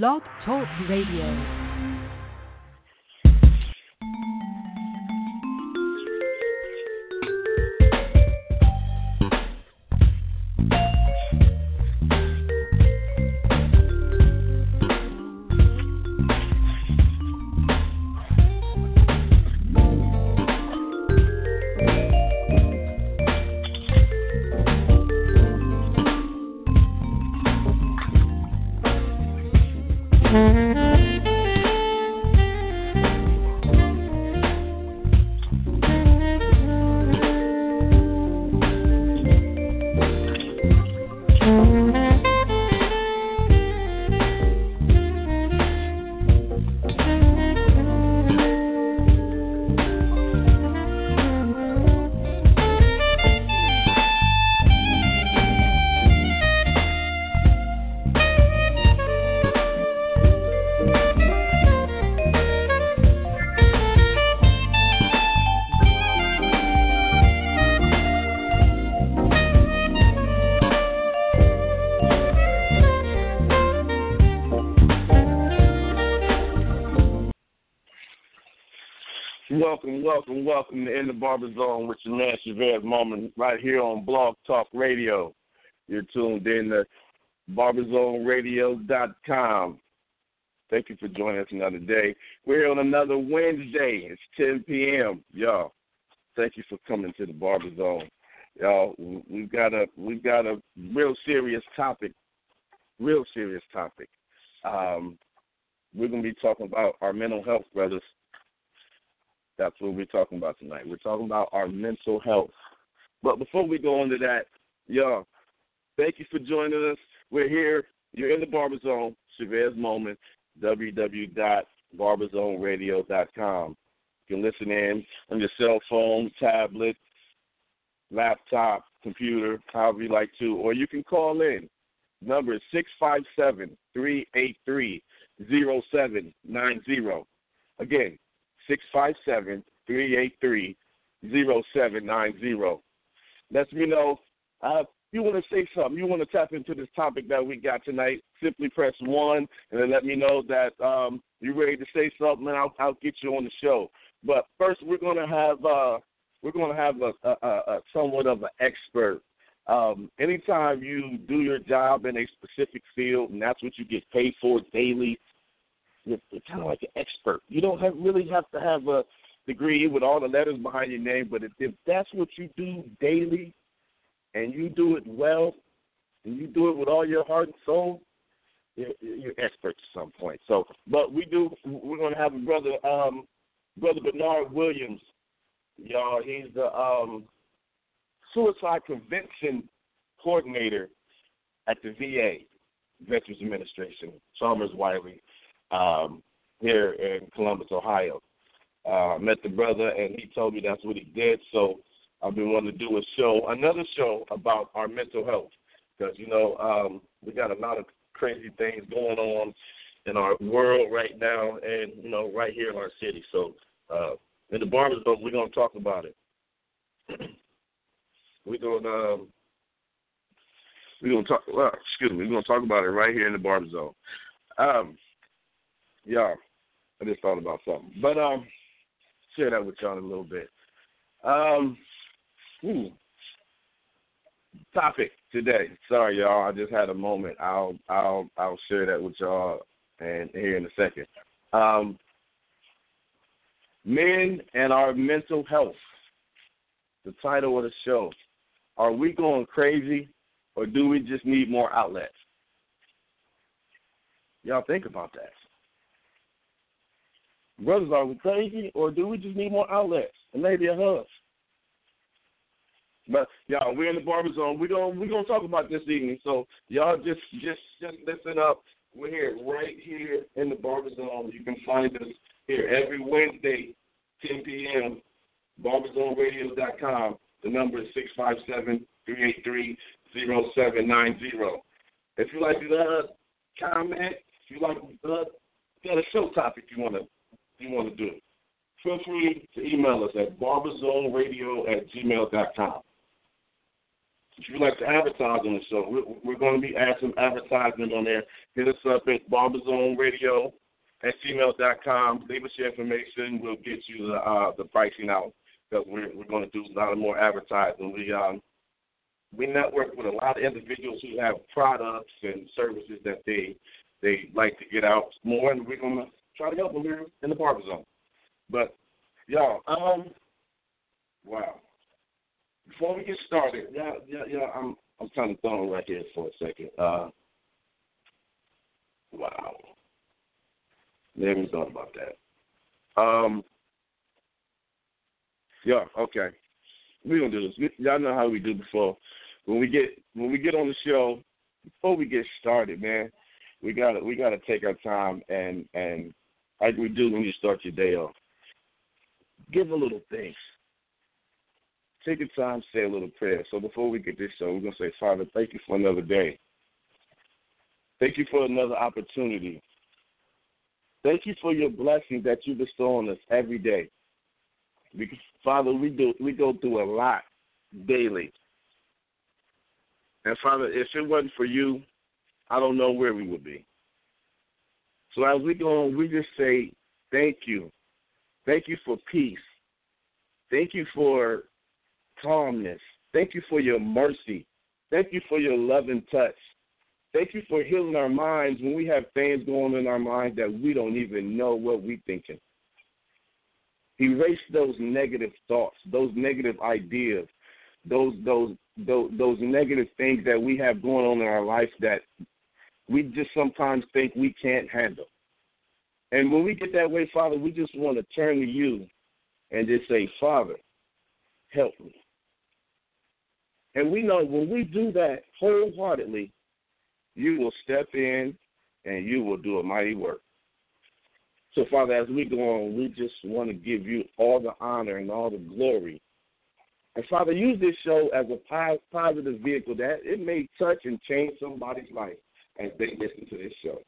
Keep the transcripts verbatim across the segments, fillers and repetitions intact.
Blog Talk Radio. Welcome, welcome, welcome to In the Barber Zone with your man Chavez Moment right here on Blog Talk Radio. You're tuned in to Barber Zone Radio dot com. Thank you for joining us another day. We're on another Wednesday. It's ten p.m. Y'all, thank you for coming to the Barber Zone. Y'all, we've got a, we've got a real serious topic, real serious topic. Um, we're going to be talking about our mental health, brothers. That's what we're talking about tonight. We're talking about our mental health. But before we go into that, y'all, thank you for joining us. We're here. You're in the Barber Zone, Chavez Moment, w w w dot barber zone radio dot com. You can listen in on your cell phone, tablet, laptop, computer, however you like to, or you can call in. Number is six five seven, three eight three, zero seven nine zero. Again, six five seven, three eight three, zero seven nine zero. Let me know uh, if you want to say something, you want to tap into this topic that we got tonight. Simply press one and then let me know that um, you're ready to say something, and I'll, I'll get you on the show. But first, we're going to have uh, we're going to have a, a, a somewhat of an expert. Um, anytime you do your job in a specific field, and that's what you get paid for daily, you're kind of like an expert. You don't have, really have to have a degree with all the letters behind your name, but if, if that's what you do daily and you do it well and you do it with all your heart and soul, you're, you're experts at some point. So, but we do, we're going to have a brother, um, brother Bernard Williams. Y'all, he's the um, suicide prevention coordinator at the V A, Veterans Administration, Chalmers Wylie. Um, here in Columbus, Ohio. Uh, met the brother, and he told me that's what he did, so I've been wanting to do a show, another show about our mental health, because, you know, um, we got a lot of crazy things going on in our world right now and, you know, right here in our city. So uh, in the Barber Zone, we're going to talk about it. we're going um, we're going to talk, well, excuse me, we're going to talk about it right here in the Barber Zone. Um Yeah, I just thought about something. But um, share that with y'all in a little bit. Um, ooh, topic today. Sorry, y'all. I just had a moment. I'll I'll I'll share that with y'all and here in a second. Um, men and our mental health. The title of the show. Are we going crazy, or do we just need more outlets? Y'all think about that. Brothers, are we crazy, or do we just need more outlets and maybe a hug? But y'all, we're in the Barber Zone. We're gonna we're gonna talk about this evening. So y'all just just just listen up. We're here, right here in the Barber Zone. You can find us here every Wednesday, ten p.m. barber zone radio dot com. The number is six five seven, three eight three, zero seven nine zero. If you like to uh, comment, if you like to uh, get a show topic you want to. You want to do, feel free to email us at barber zone radio at gmail dot com. If you would like to advertise on the show, we're, we're going to be adding some advertisement on there. Hit us up at BarberZoneRadio at gmail dot com. Leave us your information. We'll get you the, uh, the pricing out because we're, we're going to do a lot of more advertising. We um, we network with a lot of individuals who have products and services that they they like to get out more, and we're going to try to help them here in the Barber Zone. But, y'all, um, wow. Before we get started, yeah, yeah, yeah, I'm I'm kind of thrown right here for a second. Uh, wow, never even thought about that. Um, yeah, okay, we're gonna do this. We, y'all know how we do before. When we get when we get on the show, before we get started, man, we gotta we gotta take our time and and like we do when you start your day off, give a little thing. Take your time, say a little prayer. So before we get this show, we're going to say, Father, thank you for another day. Thank you for another opportunity. Thank you for your blessing that you bestow on us every day. Because, Father, we do we go through a lot daily. And, Father, if it wasn't for you, I don't know where we would be. So as we go on, we just say thank you. Thank you for peace. Thank you for calmness. Thank you for your mercy. Thank you for your loving touch. Thank you for healing our minds when we have things going in our minds that we don't even know what we're thinking. Erase those negative thoughts, those negative ideas, those those those, those negative things that we have going on in our life that we just sometimes think we can't handle. And when we get that way, Father, we just want to turn to you and just say, Father, help me. And we know when we do that wholeheartedly, you will step in and you will do a mighty work. So, Father, as we go on, we just want to give you all the honor and all the glory. And, Father, use this show as a positive vehicle that it may touch and change somebody's life as they listen to this show.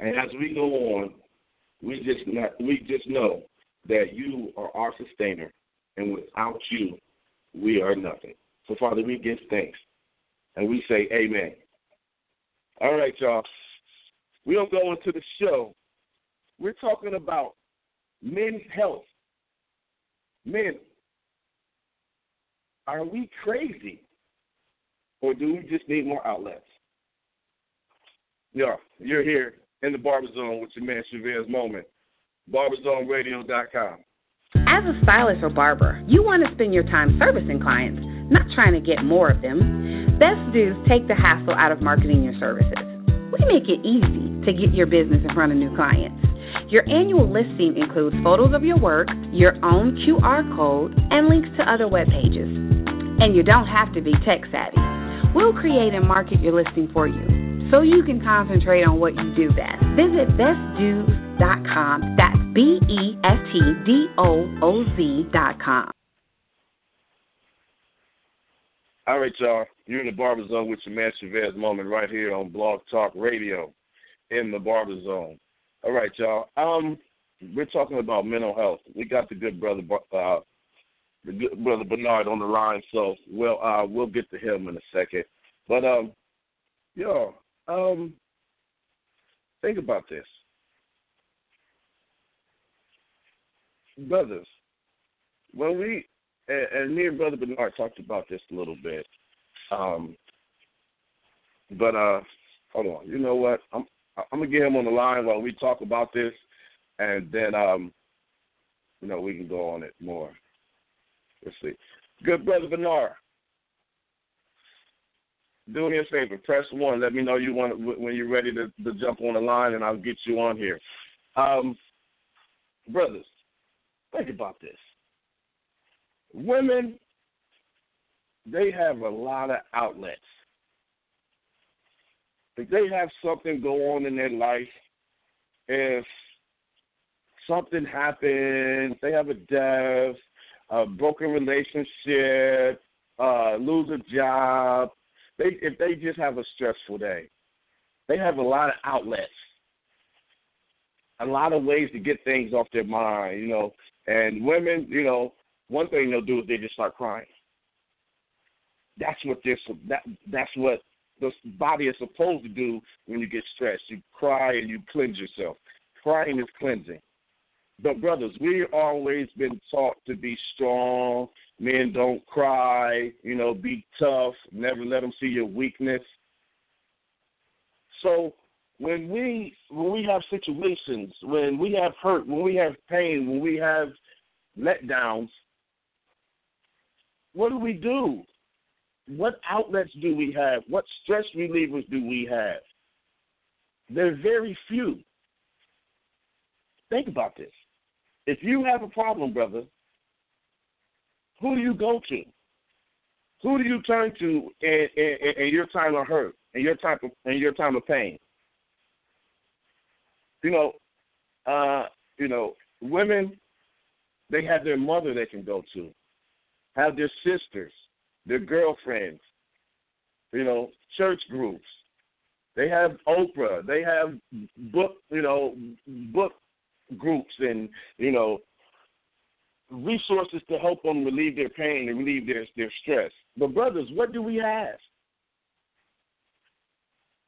And as we go on, we just not, we just know that you are our sustainer, and without you, we are nothing. So, Father, we give thanks, and we say amen. All right, y'all. We're going to go into the show. We're talking about men's health. Men, are we crazy, or do we just need more outlets? Y'all, you're here in the Barber Zone with your man, Chavez's Moment, barber zone radio dot com. As a stylist or barber, you want to spend your time servicing clients, not trying to get more of them. BestDooz take the hassle out of marketing your services. We make it easy to get your business in front of new clients. Your annual listing includes photos of your work, your own Q R code, and links to other web pages. And you don't have to be tech savvy. We'll create and market your listing for you, so you can concentrate on what you do best. Visit best dooz dot com. That's B E S T D O O Z dot com. All right, y'all. You're in the Barber Zone with your man, Chavez's Moment, right here on Blog Talk Radio in the Barber Zone. All right, y'all. Um, we're talking about mental health. We got the good brother, uh, the good brother Bernard on the line, so we'll uh, we'll get to him in a second. But um, y'all, um, think about this. Brothers, when we, and, and me and Brother Bernard talked about this a little bit, um, but uh, hold on, you know what, I'm I'm going to get him on the line while we talk about this, and then, um, you know, we can go on it more. Let's see. Good Brother Bernard, do me a favor, press one, let me know you want when you're ready to, to jump on the line, and I'll get you on here. Um, brothers, think about this. Women, they have a lot of outlets. If they have something go on in their life, if something happens, they have a death, a broken relationship, uh, lose a job, they, if they just have a stressful day, they have a lot of outlets, a lot of ways to get things off their mind, you know. And women, you know, one thing they'll do is they just start crying. That's what they're that, that's what the body is supposed to do when you get stressed. You cry and you cleanse yourself. Crying is cleansing. But brothers, we've always been taught to be strong. Men, don't cry. You know, be tough. Never let them see your weakness. So when we when we have situations, when we have hurt, when we have pain, when we have letdowns, what do we do? What outlets do we have? What stress relievers do we have? There are very few. Think about this. If you have a problem, brother, who do you go to? Who do you turn to in, in, in your time of hurt, in your time of, in your time of pain? You know, uh, you know, women, they have their mother they can go to, have their sisters, their girlfriends, you know, church groups. They have Oprah. They have book, you know, book groups and, you know, resources to help them relieve their pain and relieve their, their stress. But, brothers, what do we have?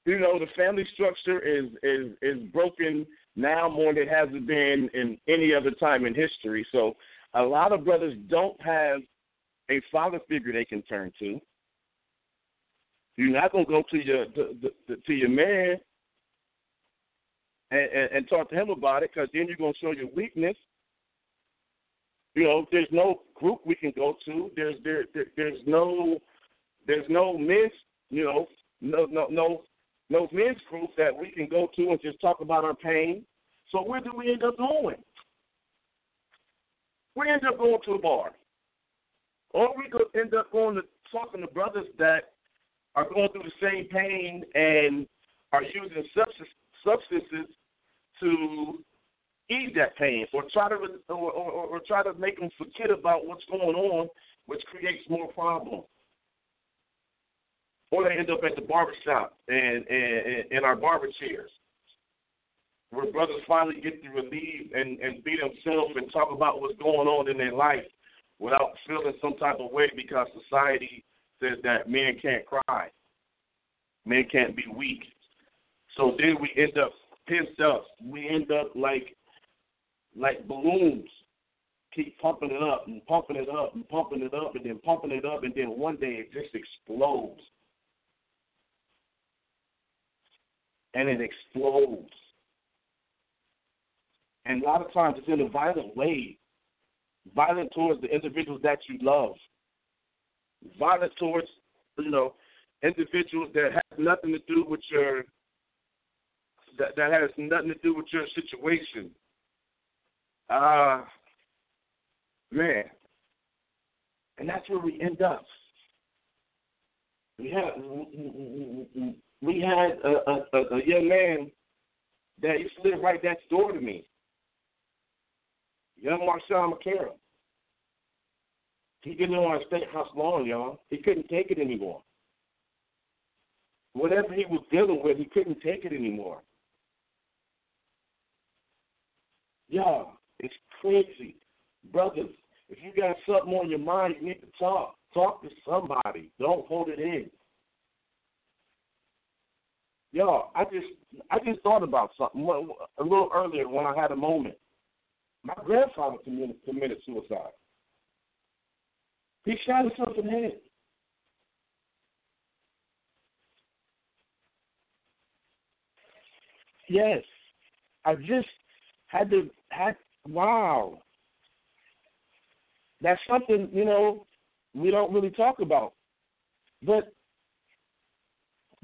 You know, the family structure is, is, is broken now more than it hasn't been in any other time in history. So a lot of brothers don't have a father figure they can turn to. You're not going to go to your to, to, to your man and, and, and talk to him about it, because then you're going to show your weakness. You know, there's no group we can go to. There's there, there there's no there's no men's you know no no no no men's group that we can go to and just talk about our pain. So where do we end up going? We end up going to a bar, or we could end up going to talking to brothers that are going through the same pain and are using substance, substances to ease that pain, or try to or, or, or try to make them forget about what's going on, which creates more problems. Or they end up at the barbershop and in our barber chairs, where brothers finally get to relieve and, and be themselves and talk about what's going on in their life without feeling some type of way, because society says that men can't cry, men can't be weak. So then we end up pissed up. We end up like like balloons, keep pumping it up and pumping it up and pumping it up and then pumping it up, and then one day it just explodes. And it explodes. And a lot of times it's in a violent way. Violent towards the individuals that you love. Violent towards, you know, individuals that have nothing to do with your, that, that has nothing to do with your situation. Uh, man. And that's where we end up. We had, we had a, a, a young man that used to live right next door to me, young Marshawn McCarroll. He didn't live on a state house lawn, y'all. He couldn't take it anymore. Whatever he was dealing with, he couldn't take it anymore. Y'all, it's crazy. Brothers, if you got something on your mind, you need to talk. Talk to somebody. Don't hold it in. Y'all, I just I just thought about something a little earlier when I had a moment. My grandfather committed, committed suicide. He shot himself in the head. Yes, I just had to had wow. That's something, you know, we don't really talk about, but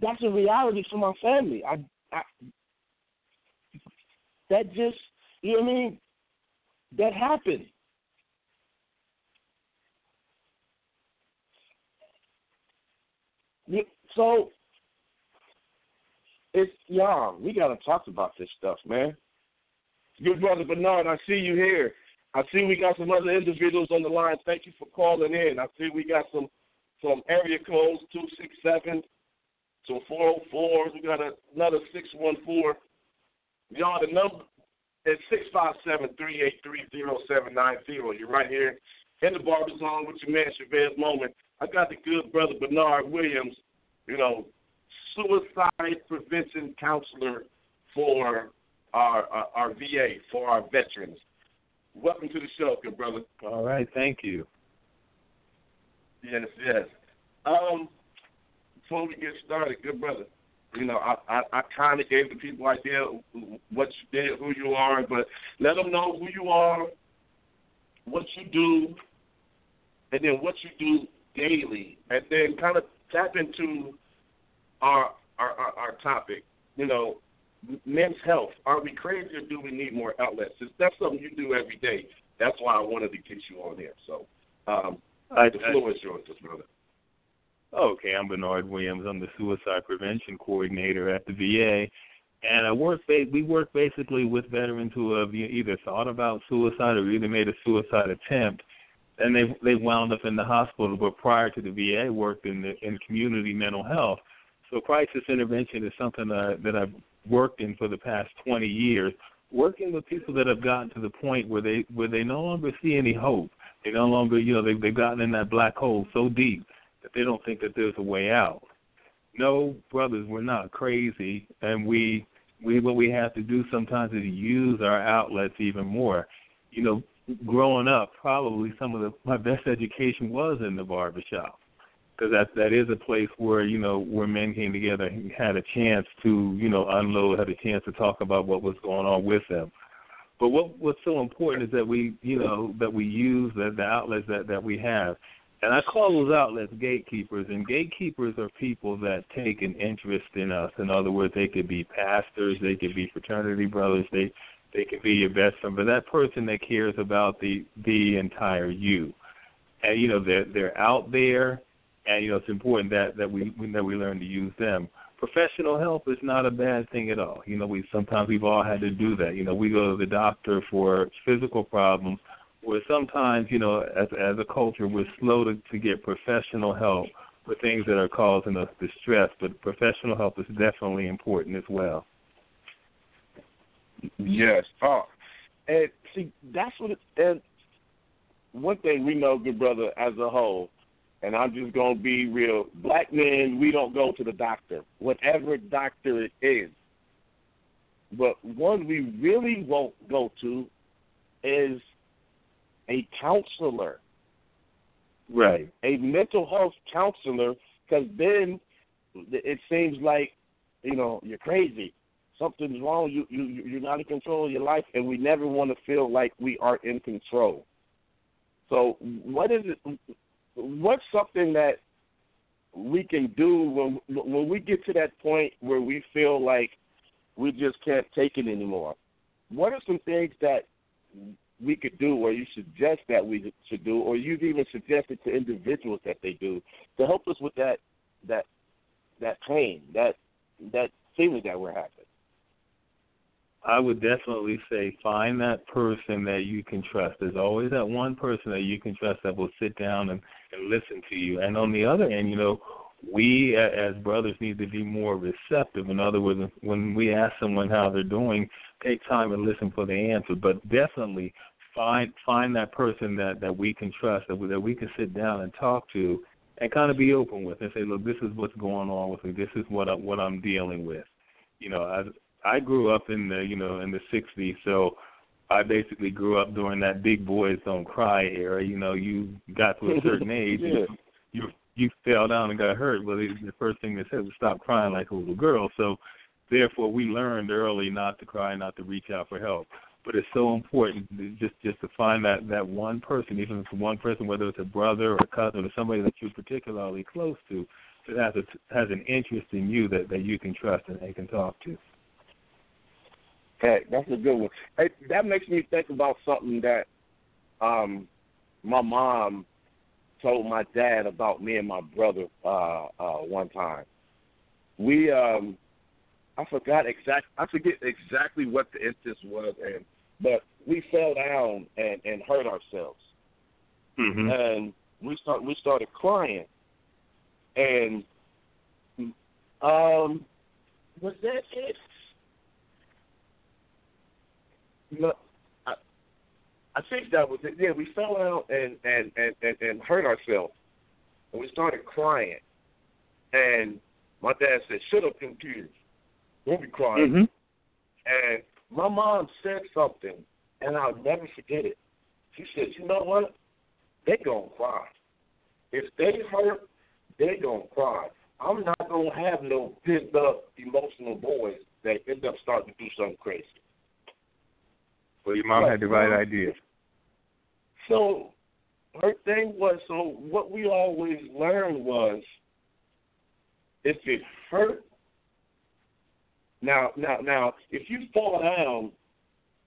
that's a reality for my family. I, I that just, you know what I mean? That happened. So, it's y'all. We gotta talk about this stuff, man. Good brother Bernard, I see you here. I see we got some other individuals on the line. Thank you for calling in. I see we got some some area codes two six seven. So four oh fours, we got another six one four. Y'all, the number is six five seven, three eight three, zero seven nine zero. You're right here in the Barber Zone with your man, Chavez Moment. I got the good brother Bernard Williams, you know, suicide prevention counselor for our our, our V A, for our veterans. Welcome to the show, good brother. All right, thank you. Yes, yes. Um, before we get started, good brother, you know, I, I, I kind of gave the people idea what you did, who you are, but let them know who you are, what you do, and then what you do daily, and then kind of tap into our our, our, our topic, you know, men's health. Are we crazy or do we need more outlets? If that's something you do every day. That's why I wanted to get you on there. So um, I, the floor I, is yours, brother. Okay, I'm Bernard Williams. I'm the Suicide Prevention Coordinator at the V A, and I work. We work basically with veterans who have either thought about suicide or either made a suicide attempt, and they they wound up in the hospital. But prior to the V A, worked in the in community mental health. So crisis intervention is something uh, that I've worked in for the past twenty years, working with people that have gotten to the point where they where they no longer see any hope. They no longer, you know, they they've gotten in that black hole so deep that they don't think that there's a way out. No, brothers, we're not crazy, and we we what we have to do sometimes is use our outlets even more. You know, growing up, probably some of the my best education was in the barbershop, because that that is a place where, you know, where men came together and had a chance to, you know, unload, had a chance to talk about what was going on with them. But what what's so important is that we, you know, that we use the, the outlets that, that we have. And I call those outlets gatekeepers, and gatekeepers are people that take an interest in us. In other words, they could be pastors, they could be fraternity brothers, they they could be your best friend, but that person that cares about the the entire you. And, you know, they're, they're out there, and, you know, it's important that, that, we, that we learn to use them. Professional help is not a bad thing at all. You know, we sometimes we've all had to do that. You know, we go to the doctor for physical problems, where sometimes, you know, as as a culture, we're slow to, to get professional help for things that are causing us distress, but professional help is definitely important as well. Yes. Oh. And, see, that's what it, and one thing we know, good brother, as a whole, and I'm just going to be real, black men, we don't go to the doctor, whatever doctor it is. But one we really won't go to is a counselor, right? A mental health counselor, because then it seems like, you know, you're crazy, something's wrong, you you you're not in control of your life, and we never want to feel like we are in control. So, what is it? What's something that we can do when when we get to that point where we feel like we just can't take it anymore? What are some things that we could do, or you suggest that we should do, or you've even suggested to individuals that they do, to help us with that that that pain, that that feeling that we're having? I would definitely say find that person that you can trust. There's always that one person that you can trust that will sit down and, and listen to you. And on the other end, you know, we as brothers need to be more receptive. In other words, when we ask someone how they're doing, take time and listen for the answer. But definitely find find that person that, that we can trust, that we, that we can sit down and talk to and kind of be open with and say, look, this is what's going on with me. This is what, I, what I'm dealing with. You know, I, I grew up in the, you know, in the sixties, so I basically grew up during that big boys don't cry era. You know, you got to a certain age, yeah. you you fell down and got hurt. Well, the first thing they said was stop crying like a little girl. So therefore, we learned early not to cry, not to reach out for help. But it's so important just, just to find that, that one person, even if it's one person, whether it's a brother or a cousin or somebody that you're particularly close to, that has a, has an interest in you that, that you can trust and they can talk to. Hey, that's a good one. Hey, that makes me think about something that um, my mom told my dad about me and my brother uh, uh, one time. We... Um, I forgot exact. I forget exactly what the instance was, and but we fell down and, and hurt ourselves, mm-hmm. and we start we started crying, and um, was that it? No, I, I think that was it. Yeah, we fell down and and, and, and, and hurt ourselves, And we started crying. And my dad said, shut up, them kids. Don't be crying. Mm-hmm. And my mom said something, and I'll never forget it. She said, you know what? They gonna cry. If they hurt, they gonna cry. I'm not gonna have no pent up emotional boys that end up starting to do something crazy. Well, your mom but, had the right idea. So her thing was, so what we always learned was, if it hurt, now, now, now, if you fall down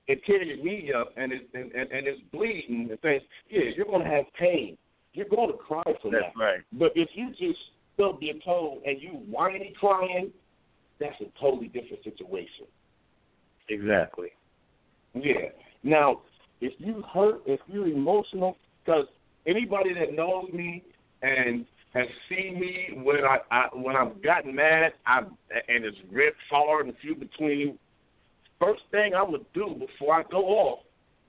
and tear your knee up and it's and, and, and it's bleeding and things, yeah, you're gonna have pain. You're gonna cry for that. That's right. But if you just stub your toe and you whiny crying, that's a totally different situation. Exactly. Yeah. Now, if you hurt, if you're emotional, because anybody that knows me and has seen me when I, I when I've gotten mad, I and it's ripped hard and few between. First thing I'm gonna do before I go off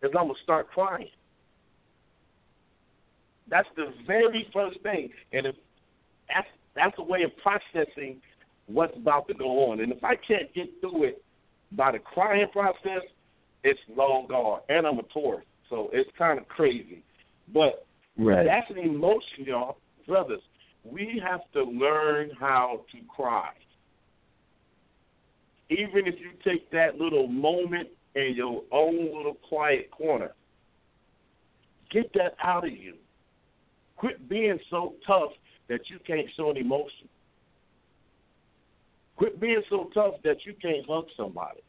is I'm gonna start crying. That's the very first thing, and if that's that's a way of processing what's about to go on. And if I can't get through it by the crying process, it's long gone. And I'm a Taurus, so it's kind of crazy. But right. That's an emotion, y'all, brothers. We have to learn how to cry. Even if you take that little moment in your own little quiet corner, get that out of you. Quit being so tough that you can't show an emotion. Quit being so tough that you can't hug somebody.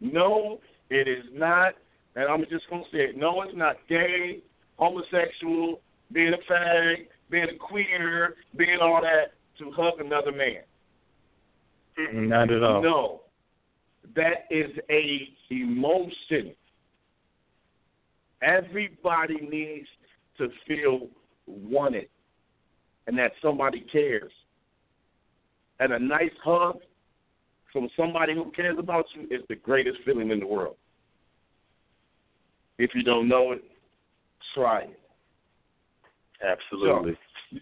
No, it is not, and I'm just going to say it, no, it's not gay, homosexual, being a fag, being a queer, being all that, to hug another man. Not at all. No. That is a emotion. Everybody needs to feel wanted and that somebody cares. And a nice hug from somebody who cares about you is the greatest feeling in the world. If you don't know it, try it. Absolutely. So,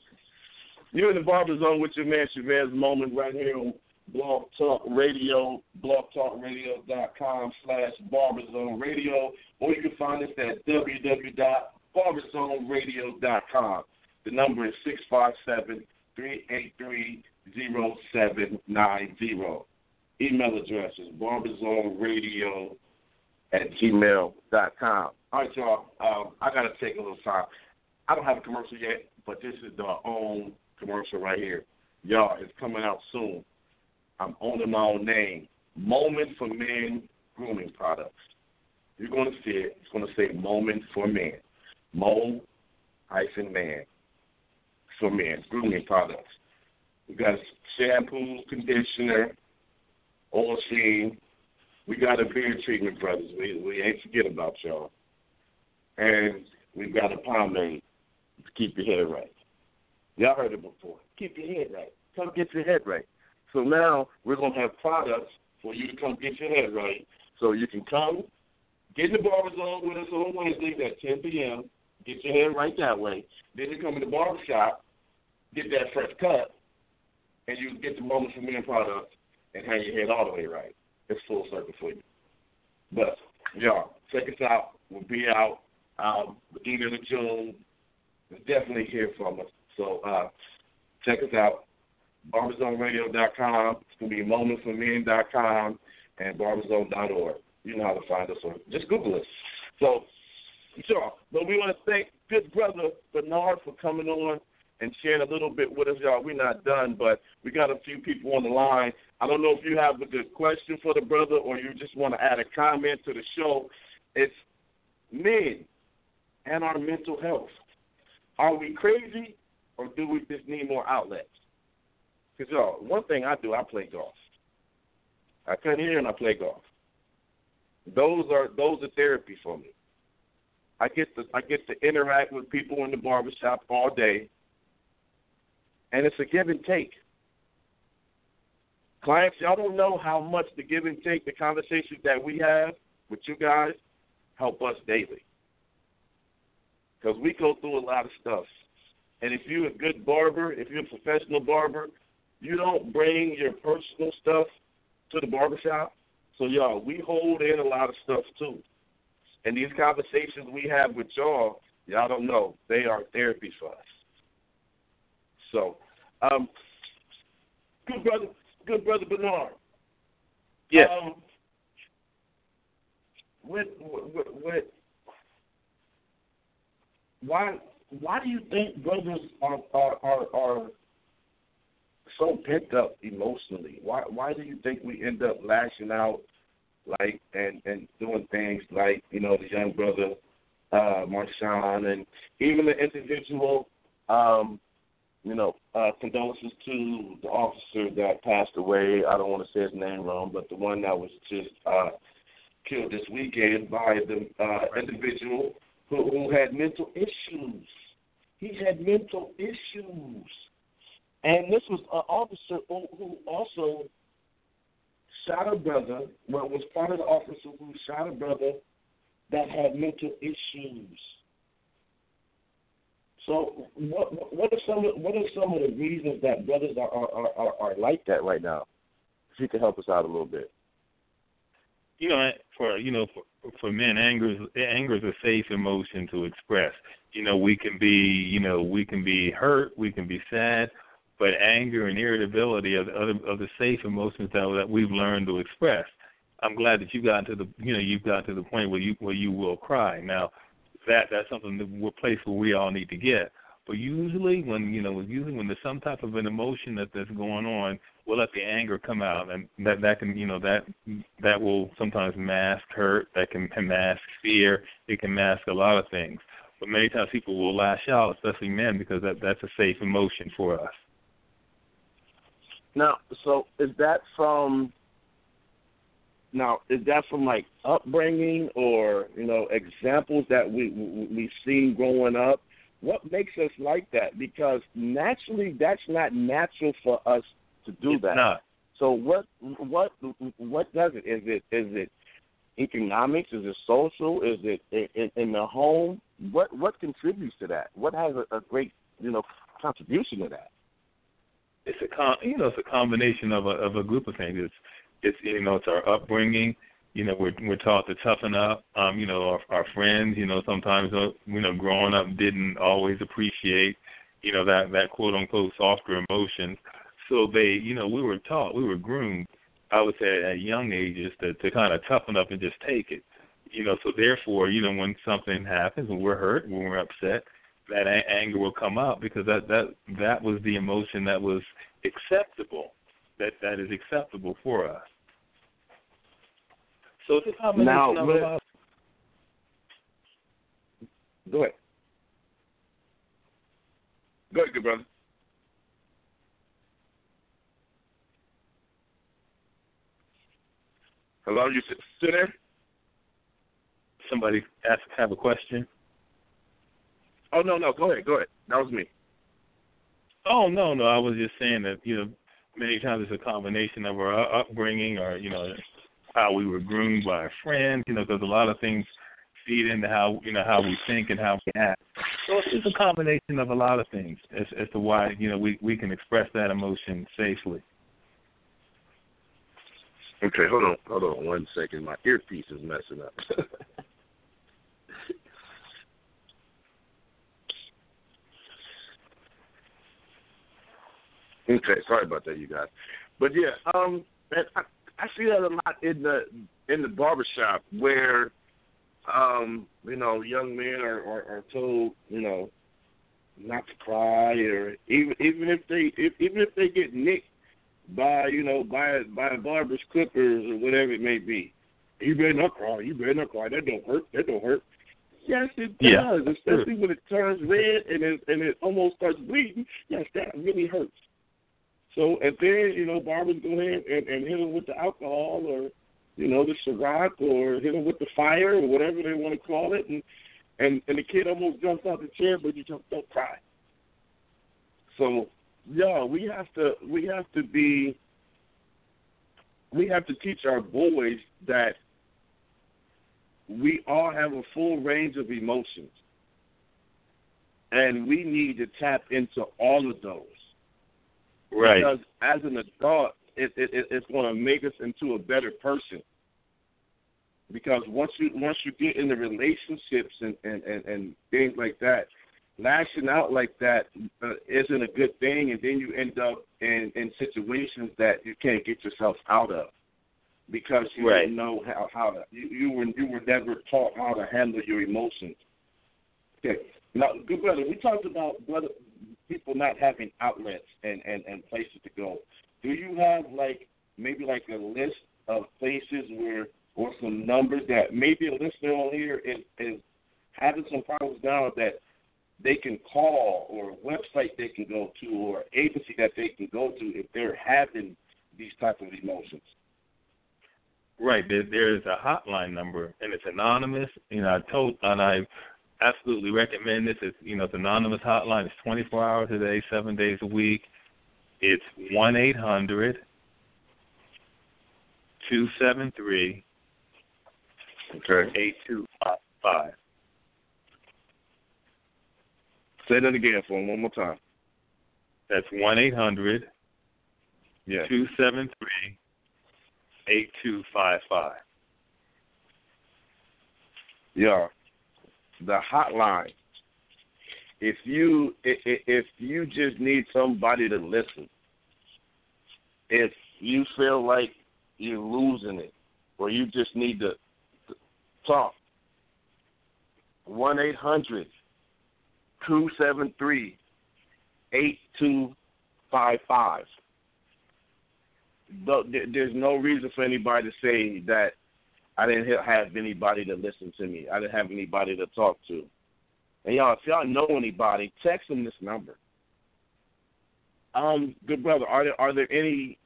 you're in the Barber Zone with your man, Chavez Moment, right here on Blog Talk Radio, blog talk radio dot com slash BarberZoneRadio, or you can find us at w w w dot barber zone radio dot com. The number is six five seven, three eight three, zero seven nine zero. Email address is barber zone radio at gmail dot com. All right, y'all, um, I got to take a little time. I don't have a commercial yet, but this is our own commercial right here. Y'all, it's coming out soon. I'm owning my own name. Moment for Men grooming products. You're going to see it. It's going to say Moment for Men. Mo, ice, and man. For men. Grooming products. We got shampoo, conditioner, oil cream. We got a beard treatment, brothers. We, we ain't forget about y'all. And we got a pomade to keep your head right. Y'all heard it before. Keep your head right. Come get your head right. So now we're going to have products for you to come get your head right. So you can come, get in the Barber Zone with us on Wednesdays at ten p.m., get your head right that way. Then you come in the barbershop, get that fresh cut, and you get the Moment for Men product and have your head all the way right. It's full circle for you. But, y'all, check us out. We'll be out um, beginning of June. We'll definitely hear from us. So uh, check us out. barber zone radio dot com. It's going to be moment for men dot com and barber zone dot org. You know how to find us on. Just Google it. So, sure. But we want to thank good brother Bernard for coming on and sharing a little bit with us, y'all. We're not done, but we got a few people on the line. I don't know if you have a good question for the brother or you just want to add a comment to the show. It's men and our mental health. Are we crazy or do we just need more outlets? Because, y'all, one thing I do, I play golf. I come here and I play golf. Those are those are therapy for me. I get to I get to interact with people in the barbershop all day, and it's a give and take. Clients, y'all don't know how much the give and take, the conversations that we have with you guys, help us daily. Because we go through a lot of stuff. And if you're a good barber, if you're a professional barber, you don't bring your personal stuff to the barbershop. So, y'all, we hold in a lot of stuff, too. And these conversations we have with y'all, y'all don't know, they are therapy for us. So, um, good brother, good brother Bernard. Yes. Um, with, with, with, why why do you think brothers are are, are are so pent up emotionally? Why why do you think we end up lashing out like and, and doing things like, you know, the young brother uh, Marshawn, and even the individual, um, you know, uh, condolences to the officer that passed away. I don't want to say his name wrong, but the one that was just uh, killed this weekend by the uh, individual who, who had mental issues. He had mental issues. And this was an officer who, who also shot a brother, well, was part of the officer who shot a brother that had mental issues. So what what are some of, what are some of the reasons that brothers are, are, are, are like that right now? If you could help us out a little bit. You know, for you know, for, for men, anger is anger is a safe emotion to express. You know, we can be you know we can be hurt, we can be sad, but anger and irritability are the other are the safe emotions that that we've learned to express. I'm glad that you got to the you know you've got to the point where you where you will cry now. That that's something that we're place where we all need to get. But usually when you know, usually when there's some type of an emotion that, that's going on, we'll let the anger come out, and that, that can you know that that will sometimes mask hurt, that can mask fear, it can mask a lot of things. But many times people will lash out, especially men, because that that's a safe emotion for us. Now, so is that from? Now, is that from, like, upbringing or, you know, examples that we, we, we've seen growing up? What makes us like that? Because naturally, that's not natural for us to do it's that. Not. So what what what does it? Is it is it economics? Is it social? Is it in, in the home? What what contributes to that? What has a, a great, you know, contribution to that? It's a com- you know it's a combination of a of a group of things. It's It's you know it's our upbringing, you know we're we're taught to toughen up. Um, you know our, our friends, you know sometimes uh, you know growing up didn't always appreciate, you know that, that quote unquote softer emotions. So they you know we were taught we were groomed, I would say at young ages to to kind of toughen up and just take it, you know. So therefore you know when something happens, when we're hurt, when we're upset, that a- anger will come up because that, that that was the emotion that was acceptable, that that is acceptable for us. So it's a combination now, of us. Go ahead. Go ahead, good brother. Hello, you sit, sit there? Somebody ask, have a question? Oh, no, no, go ahead, go ahead. That was me. Oh, no, no, I was just saying that, you know, many times it's a combination of our upbringing or, you know, how we were groomed by our friends, you know, because a lot of things feed into how, you know, how we think and how we act. So it's just a combination of a lot of things as, as to why, you know, we, we can express that emotion safely. Okay, hold on. Hold on one second. My earpiece is messing up. Okay, sorry about that, you guys. But, yeah, um, man, I, I see that a lot in the in the barbershop where, um, you know, young men are, are, are told, you know, not to cry, or even even if they if, even if they get nicked by you know by by barber's clippers or whatever it may be, you better not cry. You better not cry. That don't hurt. That don't hurt. Yes, it does. Yeah. Especially when it turns red and it and it almost starts bleeding. Yes, that really hurts. So, and then, you know, barbers go ahead and, and hit them with the alcohol or, you know, the Ciroc, or hit them with the fire or whatever they want to call it. And, and, and the kid almost jumps out the chair, but you just don't cry. So, yeah, we have to we have to be, we have to teach our boys that we all have a full range of emotions. And we need to tap into all of those. Right. Because as an adult, it, it, it's going to make us into a better person. Because once you once you get into relationships and, and, and, and things like that, lashing out like that uh, isn't a good thing, and then you end up in, in situations that you can't get yourself out of because you right. didn't know how, how to. You, you were you were never taught how to handle your emotions. Okay. Now, good brother, we talked about brother, people not having outlets and, and, and places to go. Do you have, like, maybe like a list of places where, or some numbers that maybe a listener on here is, is having some problems now that they can call, or a website they can go to, or an agency that they can go to if they're having these type of emotions? Right. There, there is a hotline number, and it's anonymous. You know, I told, and I absolutely recommend this. It's, you know, it's an anonymous hotline. It's twenty-four hours a day, seven days a week. It's one eight hundred two seven three eight two five five. Say that again for one more time. That's one eight hundred two seven three eight two five five. Yeah. The hotline. If you if you just need somebody to listen, if you feel like you're losing it, or you just need to talk, one eight hundred two seven three eight two five five. There's no reason for anybody to say that I didn't have anybody to listen to me. I didn't have anybody to talk to. And y'all, if y'all know anybody, text them this number. Um, good brother, are there are there any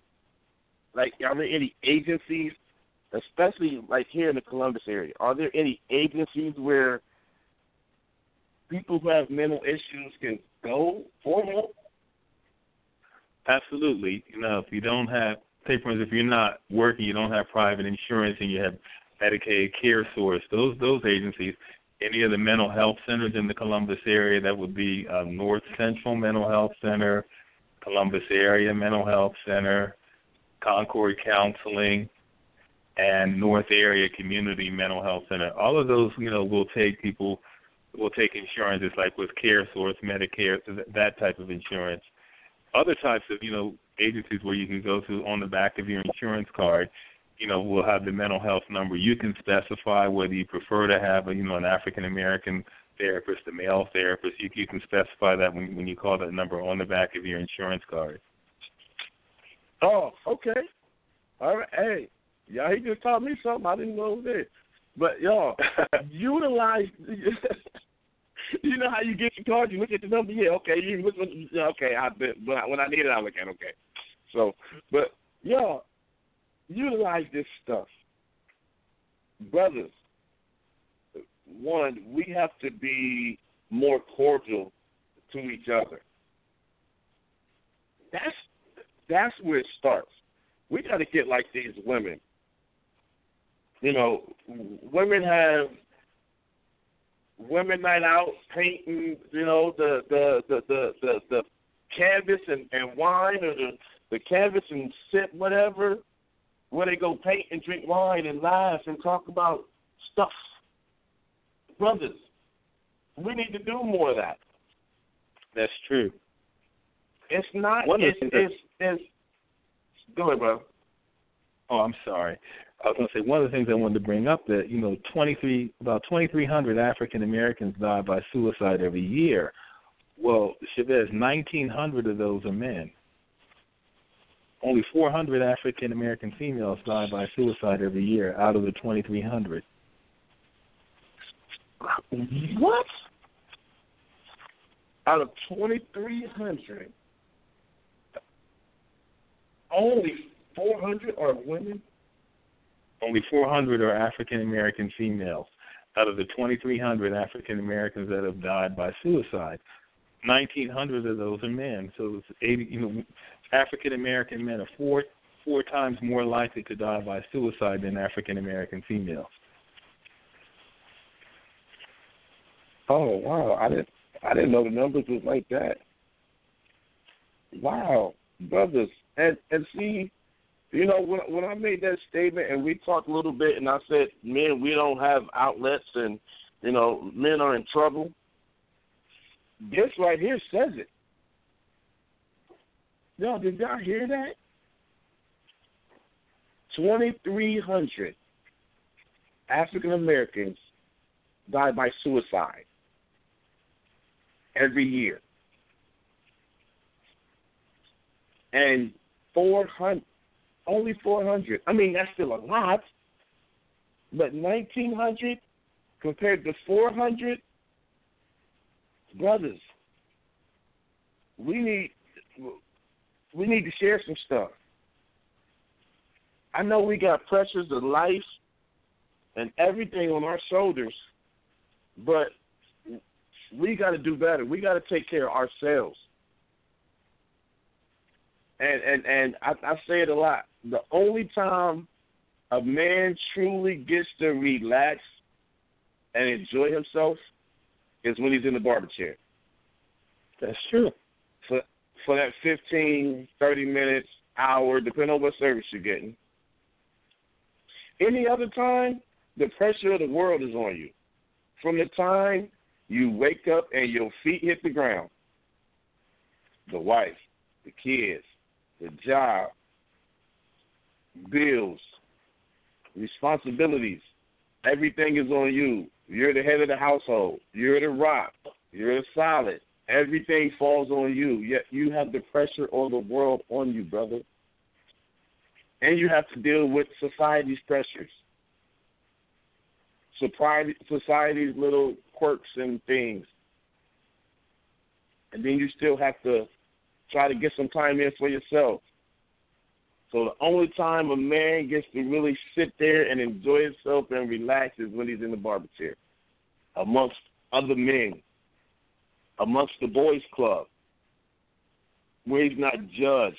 like are there any agencies, especially like here in the Columbus area? Are there any agencies where people who have mental issues can go for help? Absolutely. You know, if you don't have, say for instance, if you're not working, you don't have private insurance, and you have Medicaid, Care Source, those those agencies, any of the mental health centers in the Columbus area, that would be uh, North Central Mental Health Center, Columbus Area Mental Health Center, Concord Counseling, and North Area Community Mental Health Center. All of those, you know, will take people. Will take insurance. It's like with Care Source, Medicare, that type of insurance. Other types of, you know, agencies where you can go to on the back of your insurance card, you know, will have the mental health number. You can specify whether you prefer to have, a, you know, an African-American therapist, a male therapist. You, you can specify that when, when you call that number on the back of your insurance card. Oh, okay. All right. Hey, y'all, he just taught me something I didn't know this. But, y'all, utilize, you know how you get your card, you look at the number, yeah, okay, you look, okay, I bet, when I, when I need it, I look at it, okay. So, but, y'all, utilize this stuff. Brothers, one, we have to be more cordial to each other. That's, that's where it starts. We got to get like these women. You know, women have women night out painting, you know, the the, the, the, the, the canvas and, and wine, or the, the canvas and sip, whatever, where they go paint and drink wine and laugh and talk about stuff. Brothers, we need to do more of that. That's true. It's not, it's, it's, it's, it's, go ahead, bro. Oh, I'm sorry. I was going to say, one of the things I wanted to bring up that, you know, twenty-three about twenty-three hundred African-Americans die by suicide every year. Well, Chavez, nineteen hundred of those are men. Only four hundred African-American females die by suicide every year out of the twenty-three hundred. What? Out of twenty-three hundred, only four hundred are women? Only four hundred are African-American females out of the twenty-three hundred African-Americans that have died by suicide. nineteen hundred of those are men. So it's eighty, you know, African-American men are four four times more likely to die by suicide than African-American females. Oh, wow. I didn't, I didn't know the numbers was like that. Wow, brothers. And and see, you know, when when I made that statement and we talked a little bit and I said, men, we don't have outlets and, you know, men are in trouble. This right here says it. Y'all, did y'all hear that? twenty-three hundred African Americans die by suicide every year. And four hundred, only four hundred. I mean, that's still a lot, but nineteen hundred compared to four hundred, brothers, we need we need to share some stuff. I know we got pressures of life and everything on our shoulders, but we got to do better. We got to take care of ourselves. And and, and I, I say it a lot. The only time a man truly gets to relax and enjoy himself is when he's in the barber chair. That's true. For, for that fifteen, thirty minutes, hour, depending on what service you're getting. Any other time, the pressure of the world is on you. From the time you wake up and your feet hit the ground, the wife, the kids, the job, bills, responsibilities, everything is on you. You're the head of the household. You're the rock. You're the solid. Everything falls on you, yet you have the pressure of the world on you, brother. And you have to deal with society's pressures, society's little quirks and things. And then you still have to try to get some time in for yourself. So the only time a man gets to really sit there and enjoy himself and relax is when he's in the barber chair, amongst other men, amongst the boys' club, where he's not judged.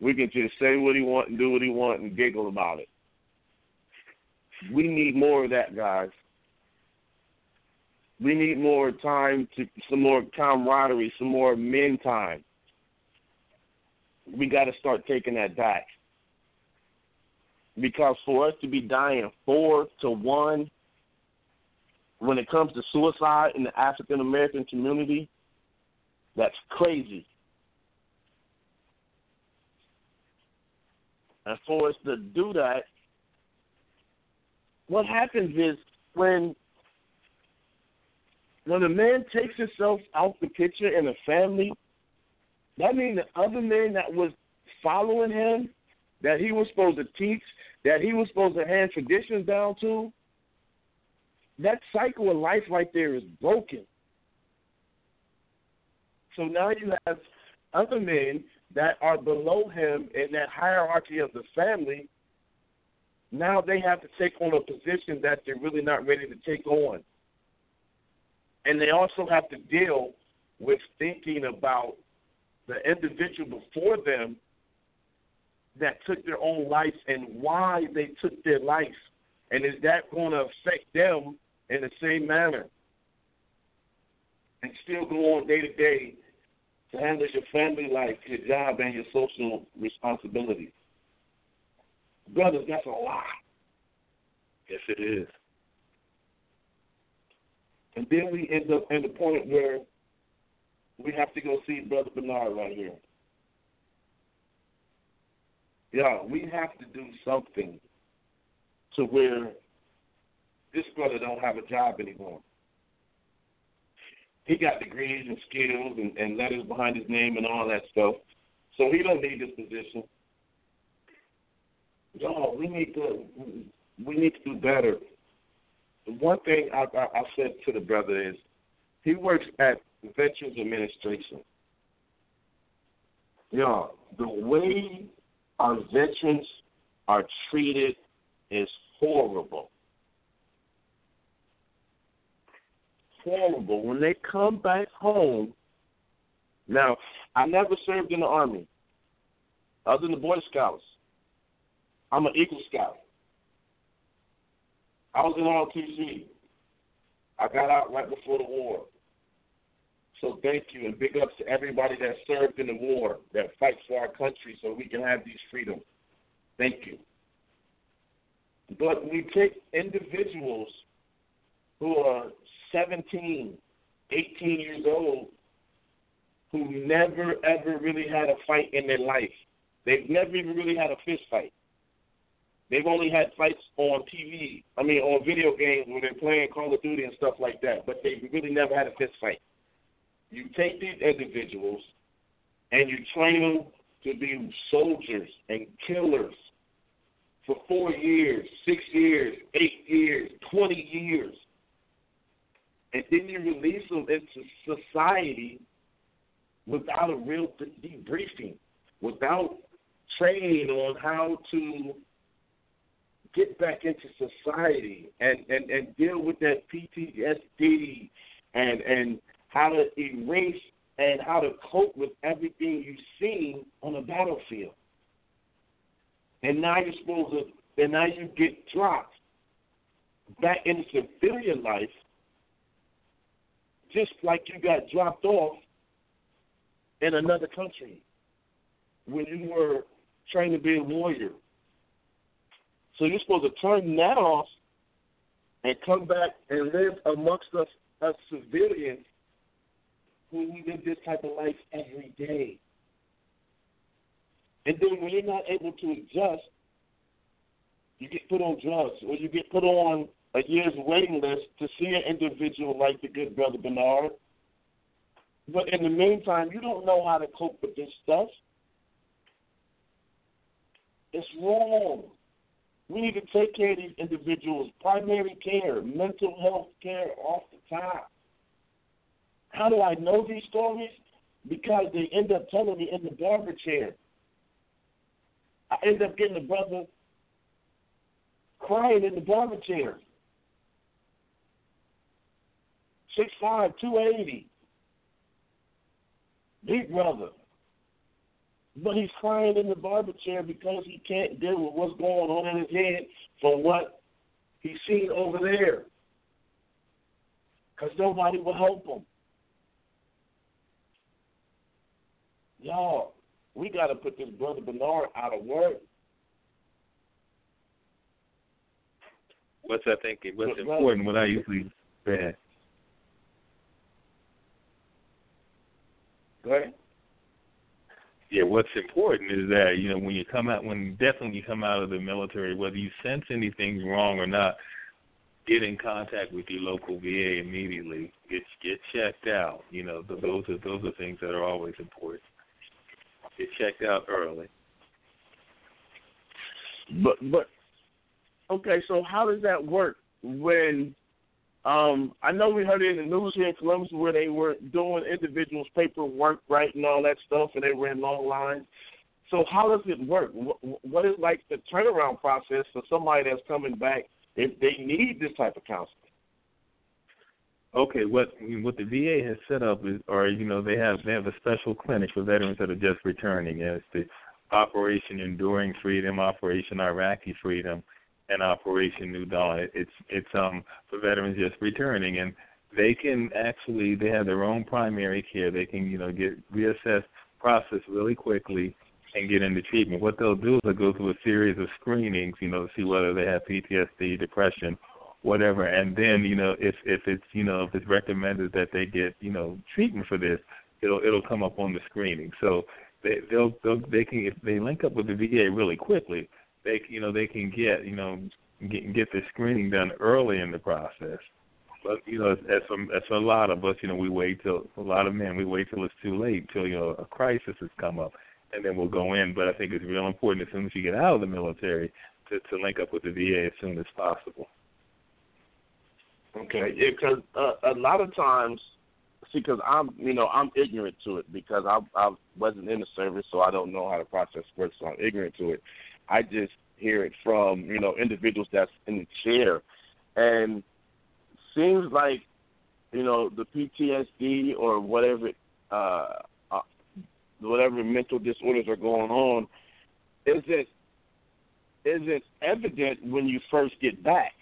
We can just say what he wants and do what he wants and giggle about it. We need more of that, guys. We need more time, to some more camaraderie, some more men time. We got to start taking that back. Because for us to be dying four to one when it comes to suicide in the African-American community, that's crazy. And for us to do that, what happens is when when a man takes himself out the picture in a family, that means the other men that was following him, that he was supposed to teach, that he was supposed to hand traditions down to, that cycle of life right there is broken. So now you have other men that are below him in that hierarchy of the family. Now they have to take on a position that they're really not ready to take on. And they also have to deal with thinking about the individual before them that took their own life and why they took their life. And is that going to affect them in the same manner? And still go on day to day to handle your family life, your job, and your social responsibilities. Brothers, that's a lot. Yes, it is. And then we end up at the point where we have to go see Brother Bernard right here. Yeah, we have to do something to where this brother don't have a job anymore. He got degrees and skills and, and letters behind his name and all that stuff. So he don't need this position. Y'all, we need to we need to do better. One thing I, I, I said to the brother is he works at Veterans Administration. Y'all, the way our veterans are treated is horrible. Horrible. When they come back home, now, I never served in the Army other than the Boy Scouts. I'm an Eagle Scout. I was in R O T C. I got out right before the war. So thank you, and big ups to everybody that served in the war, that fights for our country so we can have these freedoms. Thank you. But we take individuals who are seventeen, eighteen years old, who never, ever really had a fight in their life. They've never even really had a fist fight. They've only had fights on T V, I mean on video games when they're playing Call of Duty and stuff like that, but they've really never had a fist fight. You take these individuals and you train them to be soldiers and killers for four years, six years, eight years, twenty years. And then you release them into society without a real debriefing, without training on how to get back into society and, and, and deal with that P T S D and and how to erase and how to cope with everything you've seen on the battlefield. And now you're supposed to, and now you get dropped back into civilian life, just like you got dropped off in another country when you were trying to be a warrior. So you're supposed to turn that off and come back and live amongst us as civilians who we live this type of life every day. And then when you're not able to adjust, you get put on drugs or you get put on a year's waiting list to see an individual like the good brother Bernard. But in the meantime, you don't know how to cope with this stuff. It's wrong. We need to take care of these individuals, primary care, mental health care off the top. How do I know these stories? Because they end up telling me in the barber chair. I end up getting the brother crying in the barber chair. six five, two eighty. Big brother. But he's crying in the barber chair because he can't deal with what's going on in his head from what he's seen over there. Because nobody will help him. Y'all, we got to put this brother Bernard out of work. What's I think what's but important, brother, what I usually say. Go ahead. Yeah, what's important is that, you know, when you come out, when definitely you come out of the military, whether you sense anything's wrong or not, get in contact with your local V A immediately. Get get checked out. You know, those are those are things that are always important. Get checked out early. But but okay, so how does that work? When um, I know we heard it in the news here in Columbus where they were doing individuals' paperwork, right, and all that stuff, and they were in long lines. So how does it work? What, what is like the turnaround process for somebody that's coming back if they need this type of counseling? Okay, what what the V A has set up is, or you know, they have they have a special clinic for veterans that are just returning. It's the Operation Enduring Freedom, Operation Iraqi Freedom, and Operation New Dawn. It, it's it's um for veterans just returning, and they can actually they have their own primary care. They can you know get reassessed, processed really quickly, and get into treatment. What they'll do is they'll go through a series of screenings, you know, to see whether they have P T S D, depression, whatever. And then, you know, if if it's you know if it's recommended that they get you know treatment for this, it'll it'll come up on the screening. So they they'll, they'll they can if they link up with the V A really quickly, they you know they can get you know get get the screening done early in the process. But you know, as a, as a lot of us, you know, we wait till a lot of men we wait till it's too late, till you know a crisis has come up. And then we'll go in, but I think it's real important as soon as you get out of the military to, to link up with the V A as soon as possible. Okay, because yeah, uh, a lot of times, see, because I'm, you know, I'm ignorant to it because I, I wasn't in the service, so I don't know how the process works, so I'm ignorant to it. I just hear it from, you know, individuals that's in the chair, and seems like, you know, the P T S D or whatever. Uh, whatever mental disorders are going on, isn't, isn't evident when you first get back.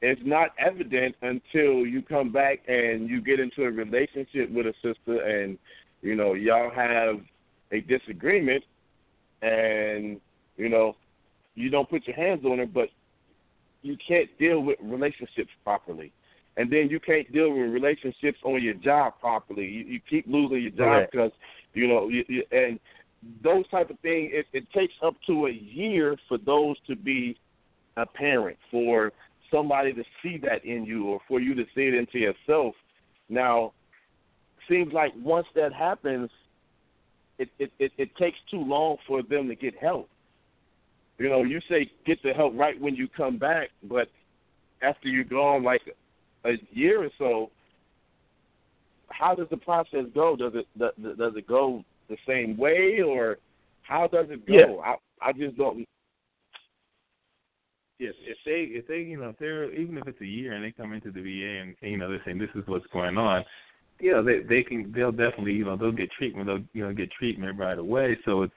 it's not evident until you come back and you get into a relationship with a sister and, you know, y'all have a disagreement and, you know, you don't put your hands on her, but you can't deal with relationships properly. And then you can't deal with relationships on your job properly. You, you keep losing your job because, you know, you, you, and those type of things, it, it takes up to a year for those to be apparent, for somebody to see that in you or for you to see it into yourself. Now, seems like once that happens, it, it, it, it takes too long for them to get help. You know, you say get the help right when you come back, but after you're gone, like, a year or so, how does the process go? Does it does it go the same way, or how does it go? Yeah. I I just don't. Yes, if they if they you know if they're even if it's a year and they come into the V A and you know they're saying this is what's going on, you know they they can they'll definitely you know they'll get treatment they'll you know get treatment right away. So it's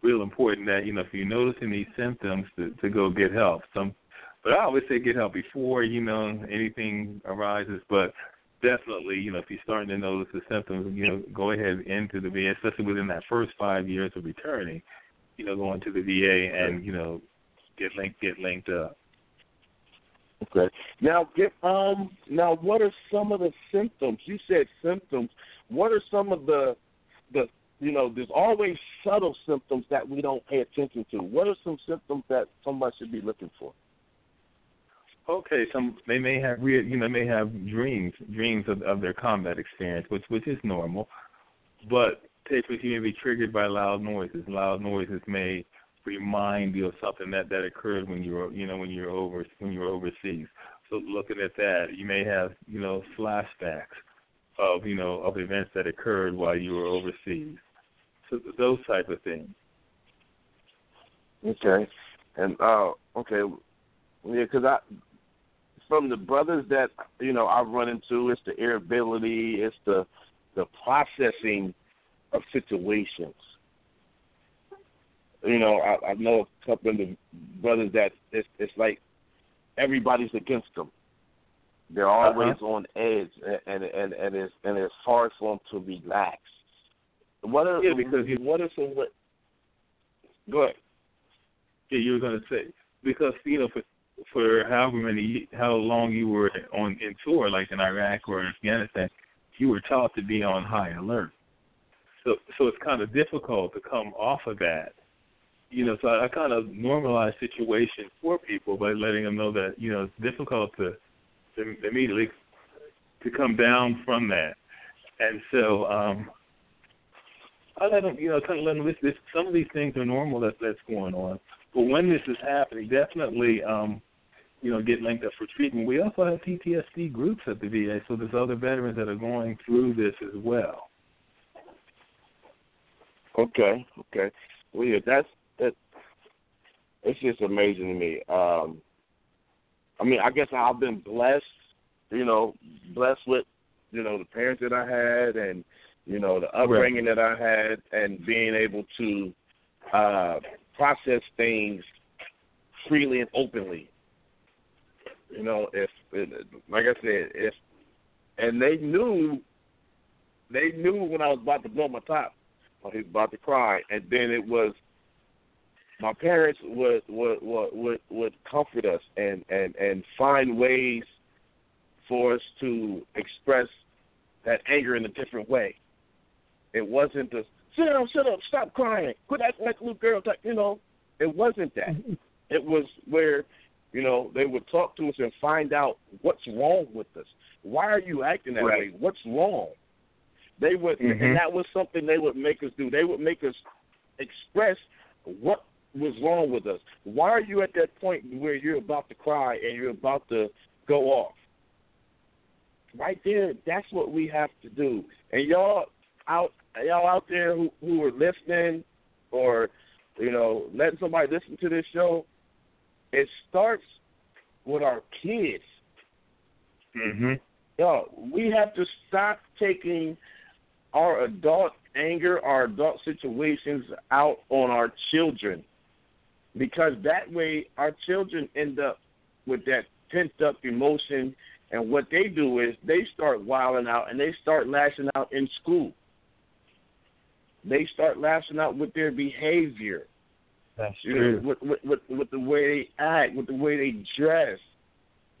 real important that you know if you're noticing these symptoms to, to go get help. Some. But I always say get help before, you know, anything arises. But definitely, you know, if you're starting to notice the symptoms, you know, go ahead into the V A, especially within that first five years of returning, you know, going to the V A and, you know, get linked, get linked up. Okay. Now, get, um, now, what are some of the symptoms? You said symptoms. What are some of the, the, you know, there's always subtle symptoms that we don't pay attention to. What are some symptoms that somebody should be looking for? Okay, some they may have weird, you know, may have dreams, dreams of, of their combat experience, which which is normal. But typically, you may be triggered by loud noises. Loud noises may remind you of something that, that occurred when you were, you know, when you were over when you were overseas. So looking at that, you may have, you know, flashbacks of, you know, of events that occurred while you were overseas. So those type of things. Okay, and uh, okay, yeah, because I. From the brothers that, you know, I run into, it's the irritability, it's the the processing of situations. You know, I, I know a couple of the brothers that it's, it's like everybody's against them. They're always uh-huh. on edge, and and and it's and it's hard for them to relax. What are yeah, because you, what are some what? Go ahead. Yeah, you were gonna say because you know for. For however many, how long you were on in tour, like in Iraq or Afghanistan, you were taught to be on high alert. So, so it's kind of difficult to come off of that, you know. So I, I kind of normalize situations for people by letting them know that you know it's difficult to, to immediately to come down from that, and so um, I let them, you know, kind of let them. This, this, some of these things are normal that that's going on. But when this is happening, definitely, um, you know, get linked up for treatment. We also have P T S D groups at the V A, so there's other veterans that are going through this as well. Okay, okay. Well, yeah, that's that. It's just amazing to me. Um, I mean, I guess I've been blessed, you know, blessed with, you know, the parents that I had and, you know, the upbringing right. that I had and being able to uh, – process things freely and openly. You know, if like I said, if and they knew, they knew when I was about to blow my top, or he was about to cry, and then it was my parents would would would would comfort us and, and, and find ways for us to express that anger in a different way. It wasn't the Sit down, shut up, stop crying, quit acting like a little girl. You know, it wasn't that. It was where, you know, they would talk to us and find out what's wrong with us. Why are you acting that right. way? What's wrong? They would, mm-hmm. and that was something they would make us do. They would make us express what was wrong with us. Why are you at that point where you're about to cry and you're about to go off? Right there, that's what we have to do. And y'all out. Y'all out there who, who are listening or, you know, letting somebody listen to this show, it starts with our kids. Mm-hmm. Y'all, we have to stop taking our adult anger, our adult situations out on our children because that way our children end up with that pent-up emotion, and what they do is they start wilding out and they start lashing out in school. They start lashing out with their behavior. That's true. You know, with, with, with, with the way they act, with the way they dress.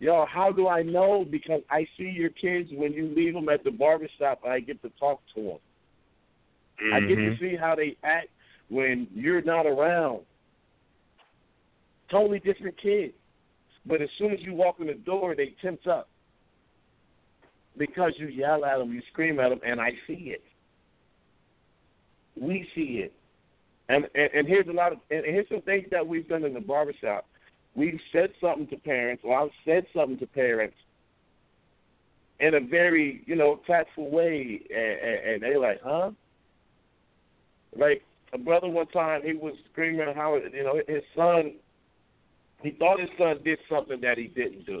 Yo, how do I know? Because I see your kids when you leave them at the barbershop, and I get to talk to them. Mm-hmm. I get to see how they act when you're not around. Totally different kids. But as soon as you walk in the door, they tense up. Because you yell at them, you scream at them, and I see it. We see it. And, and, and here's a lot of, and here's some things that we've done in the barbershop. We've said something to parents, or I've said something to parents in a very, you know, tactful way, and, and, and they're like, huh? Like, a brother one time, he was screaming how, you know, his son, he thought his son did something that he didn't do.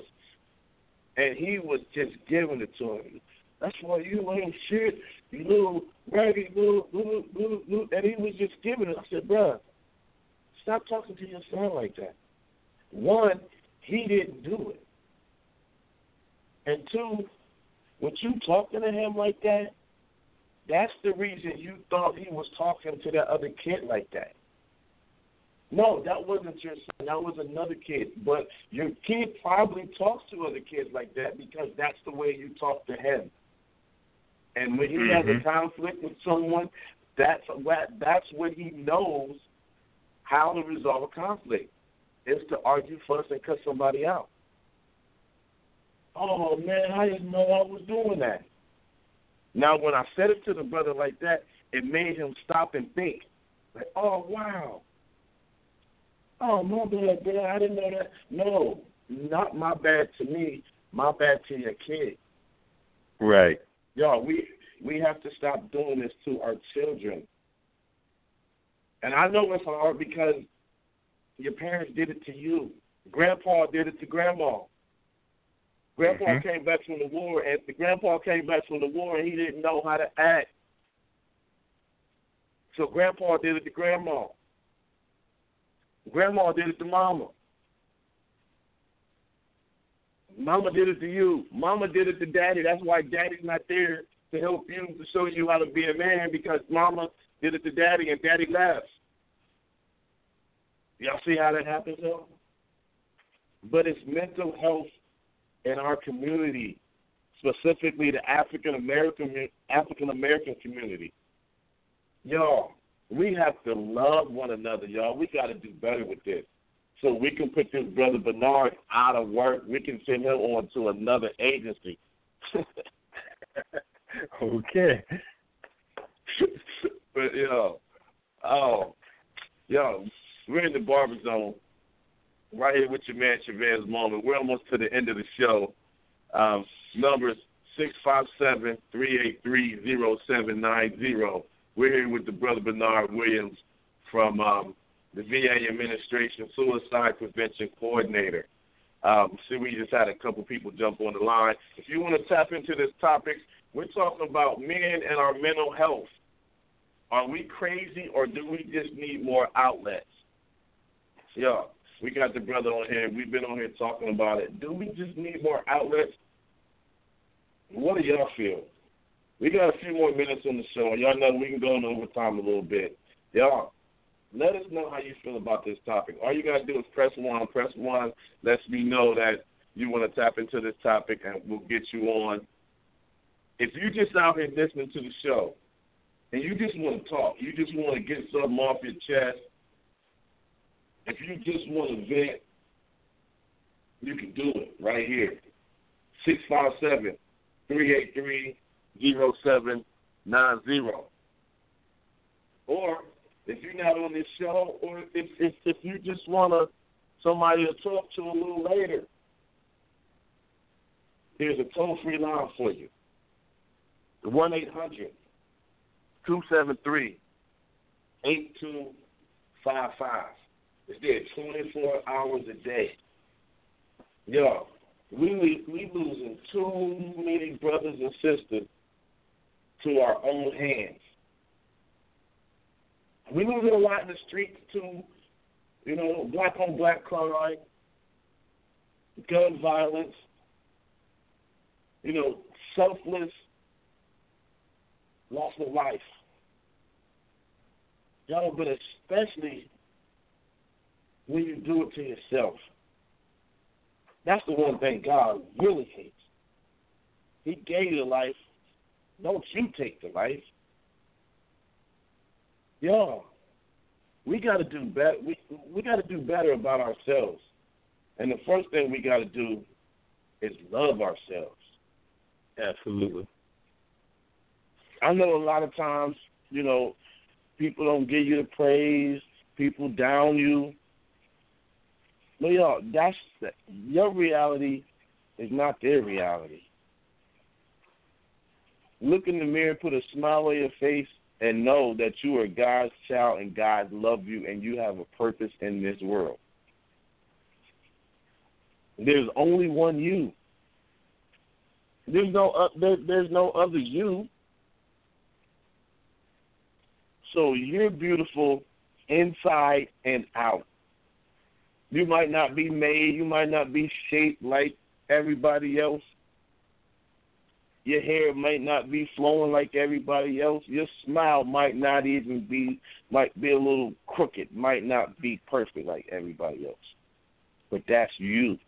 And he was just giving it to him. That's why you little shit, you little raggy, little, little, little, little, and he was just giving it. I said, bruh, stop talking to your son like that. One, he didn't do it. And two, when you talking to him like that, that's the reason you thought he was talking to that other kid like that. No, that wasn't your son. That was another kid. But your kid probably talks to other kids like that because that's the way you talk to him. And when he mm-hmm. has a conflict with someone, that's what, that's when he knows how to resolve a conflict. Is to argue first and cut somebody out. Oh, man, I didn't know I was doing that. Now, when I said it to the brother like that, it made him stop and think. Like, oh, wow. Oh, my bad, bro. I didn't know that. No, not my bad to me, my bad to your kid. Right. Y'all, we, we have to stop doing this to our children. And I know it's hard because your parents did it to you. Grandpa did it to grandma. Grandpa mm-hmm. came back from the war, and the grandpa came back from the war, and he didn't know how to act. So grandpa did it to grandma. Grandma did it to mama. Mama did it to you. Mama did it to daddy. That's why daddy's not there to help you, to show you how to be a man, because mama did it to daddy, and daddy left. Y'all see how that happens, though? But it's mental health in our community, specifically the African-American African-American community. Y'all, we have to love one another, y'all. We got to do better with this. So we can put this brother Bernard out of work. We can send him on to another agency. Okay. But, you know, oh, yo. We're in the Barber Zone, right here with your man, Chavez Moment. We're almost to the end of the show. Um, numbers six five seven, three eight three, zero seven nine zero. We're here with the brother Bernard Williams from um, the V A Administration Suicide Prevention Coordinator. Um, see, we just had a couple people jump on the line. If you want to tap into this topic, we're talking about men and our mental health. Are we crazy, or do we just need more outlets? Yeah, we got the brother on here. We've been on here talking about it. Do we just need more outlets? What do y'all feel? We got a few more minutes on the show. Y'all know we can go into overtime a little bit. Y'all, let us know how you feel about this topic. All you got to do is press one. Press one lets me know that you want to tap into this topic, and we'll get you on. If you're just out here listening to the show, and you just want to talk, you just want to get something off your chest, if you just want to vent, you can do it right here. six five seven, three eight three, zero seven nine zero. Or if you're not on this show, or if if, if you just want to somebody to talk to a little later, here's a toll-free line for you. one eight hundred, two seven three, eight two five five. It's there twenty-four hours a day. Yo, we we losing too many brothers and sisters to our own hands. We losing a lot in the streets to, you know, black on black crime. gun violence, you know, selfless, loss of life. Y'all, but especially when you do it to yourself. That's the one thing God really hates. He gave you life. Don't you take the life. Y'all, we got to do better. We, we got to do better about ourselves. And the first thing we got to do is love ourselves. Absolutely. I know a lot of times, you know, people don't give you the praise. People down you. But, y'all, that's the, your reality is not their reality. Look in the mirror, put a smile on your face, and know that you are God's child and God loves you and you have a purpose in this world. There's only one you. There's no uh, there, there's no other you. So you're beautiful inside and out. You might not be made, you might not be shaped like everybody else. Your hair might not be flowing like everybody else. Your smile might not even be, might be a little crooked, might not be perfect like everybody else. But that's you.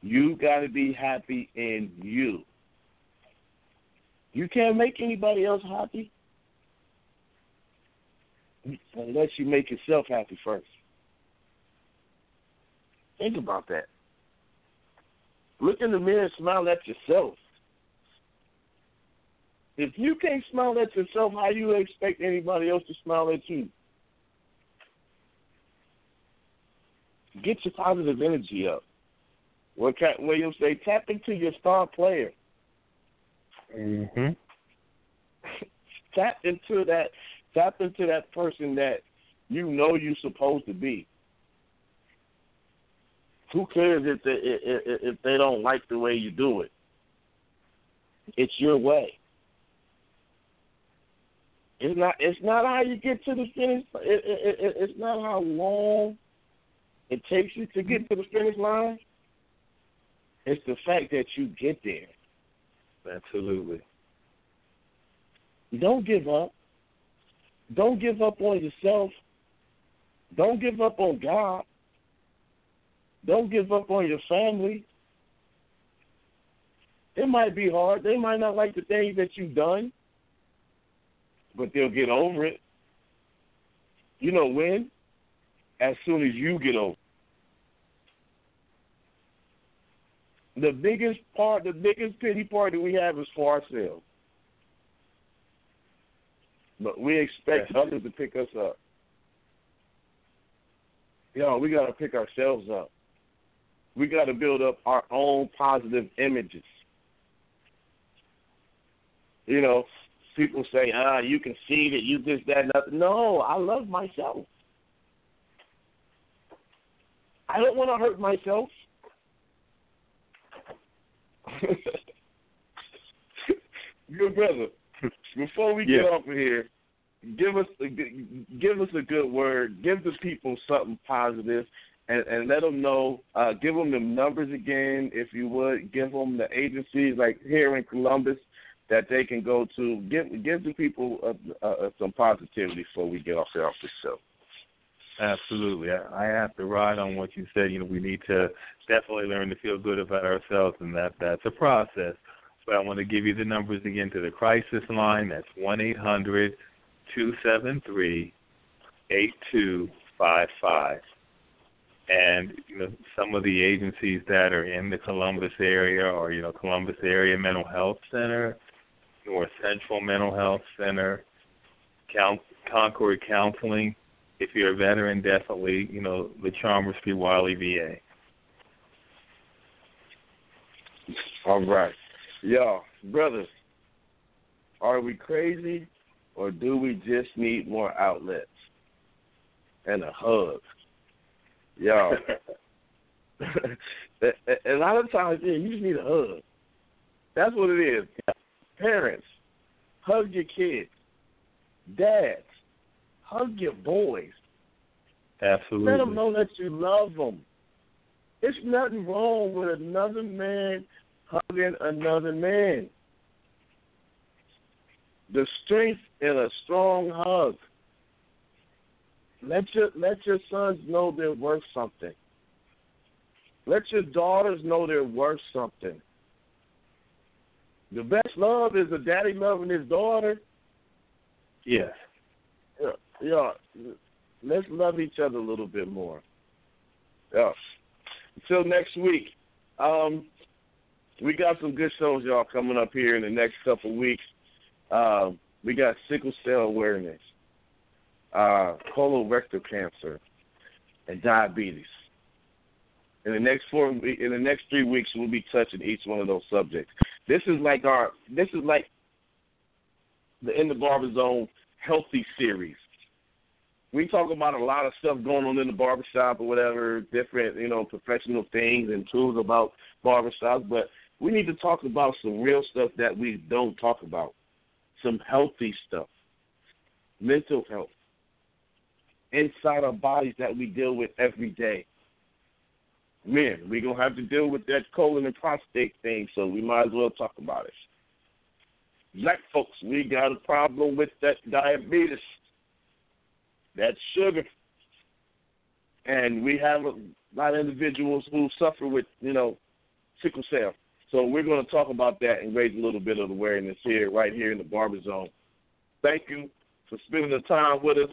You got to be happy in you. You can't make anybody else happy unless you make yourself happy first. Think about that. Look in the mirror and smile at yourself. If you can't smile at yourself, how do you expect anybody else to smile at you? Get your positive energy up. What Williams say, tap into your star player. Mm-hmm. Tap into that. Tap into that person that you know you're supposed to be. Who cares if they, if they don't like the way you do it? It's your way. It's not. It's not how you get to the finish. It, it, it, it's not how long it takes you to get to the finish line. It's the fact that you get there. Absolutely. Don't give up. Don't give up on yourself. Don't give up on God. Don't give up on your family. It might be hard. They might not like the things that you've done. But they'll get over it. You know when? As soon as you get over it. The biggest part, the biggest pity party we have is for ourselves. But we expect yeah. others to pick us up. Yo, we got to pick ourselves up. We got to build up our own positive images. You know, people say, ah, you can see that you this, that, nothing. No, I love myself. I don't want to hurt myself. Good brother, before we yeah. get off of here, give us a, give us a good word. Give the people something positive and, and let them know. Uh, give them the numbers again, if you would. Give them the agencies, like here in Columbus, that they can go to. Give give the people uh, uh, some positivity before we get off the office show. Absolutely. I, I have to ride on what you said. You know, we need to definitely learn to feel good about ourselves, and that that's a process. But I want to give you the numbers again to the crisis line. That's one eight hundred two seven three eight two five five. And you know, some of the agencies that are in the Columbus area are, you know, Columbus Area Mental Health Center, North Central Mental Health Center, Con- Concord Counseling. If you're a veteran, definitely, you know, the Chalmers Wylie V A. All right. Y'all, brothers, are we crazy or do we just need more outlets and a hug? Y'all, a lot of times, yeah, you just need a hug. That's what it is. Parents, hug your kids. Dads, hug your boys. Absolutely. Let them know that you love them. It's nothing wrong with another man hugging another man. The strength in a strong hug. Let your let your sons know they're worth something. Let your daughters know they're worth something. The best love is a daddy loving his daughter. Yeah. Yeah. yeah. Let's love each other a little bit more. Yeah. Until next week. Um, we got some good shows, y'all, coming up here in the next couple of weeks. Uh, we got sickle cell awareness, uh, colorectal cancer, and diabetes. In the next four, in the next three weeks, we'll be touching each one of those subjects. This is like our, this is like the In the Barber Zone Healthy Series. We talk about a lot of stuff going on in the barbershop or whatever, different, you know, professional things and tools about barbershops, but we need to talk about some real stuff that we don't talk about, some healthy stuff, mental health, inside our bodies that we deal with every day. Man, we're going to have to deal with that colon and prostate thing, so we might as well talk about it. Black folks, we got a problem with that diabetes, that sugar. And we have a lot of individuals who suffer with, you know, sickle cell. So we're going to talk about that and raise a little bit of awareness here, right here in the Barber Zone. Thank you for spending the time with us.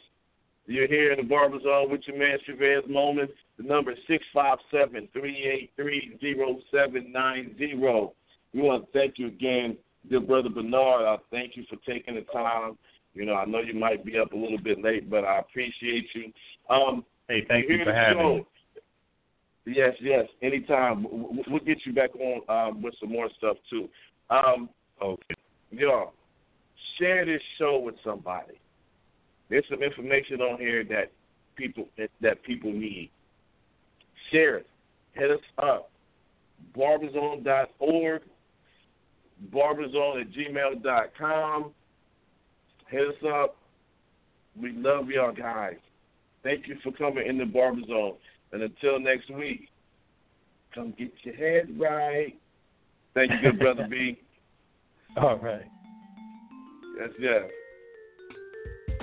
You're here in the Barber Zone with your man, Chavez Moment. The number is six five seven, three eight three, zero seven nine zero. We want to thank you again, dear brother Bernard. I thank you for taking the time. You know, I know you might be up a little bit late, but I appreciate you. Um, hey, thank you for having me. Yes, yes, anytime. We'll get you back on um, with some more stuff, too. Um, okay. Y'all, share this show with somebody. There's some information on here that people that people need. Share it. Hit us up. barberzone dot org, barberzone at gmail dot com. Hit us up. We love y'all guys. Thank you for coming in the Barber Zone. And until next week, come get your head right. Thank you, good brother B. All right. Yes, yes.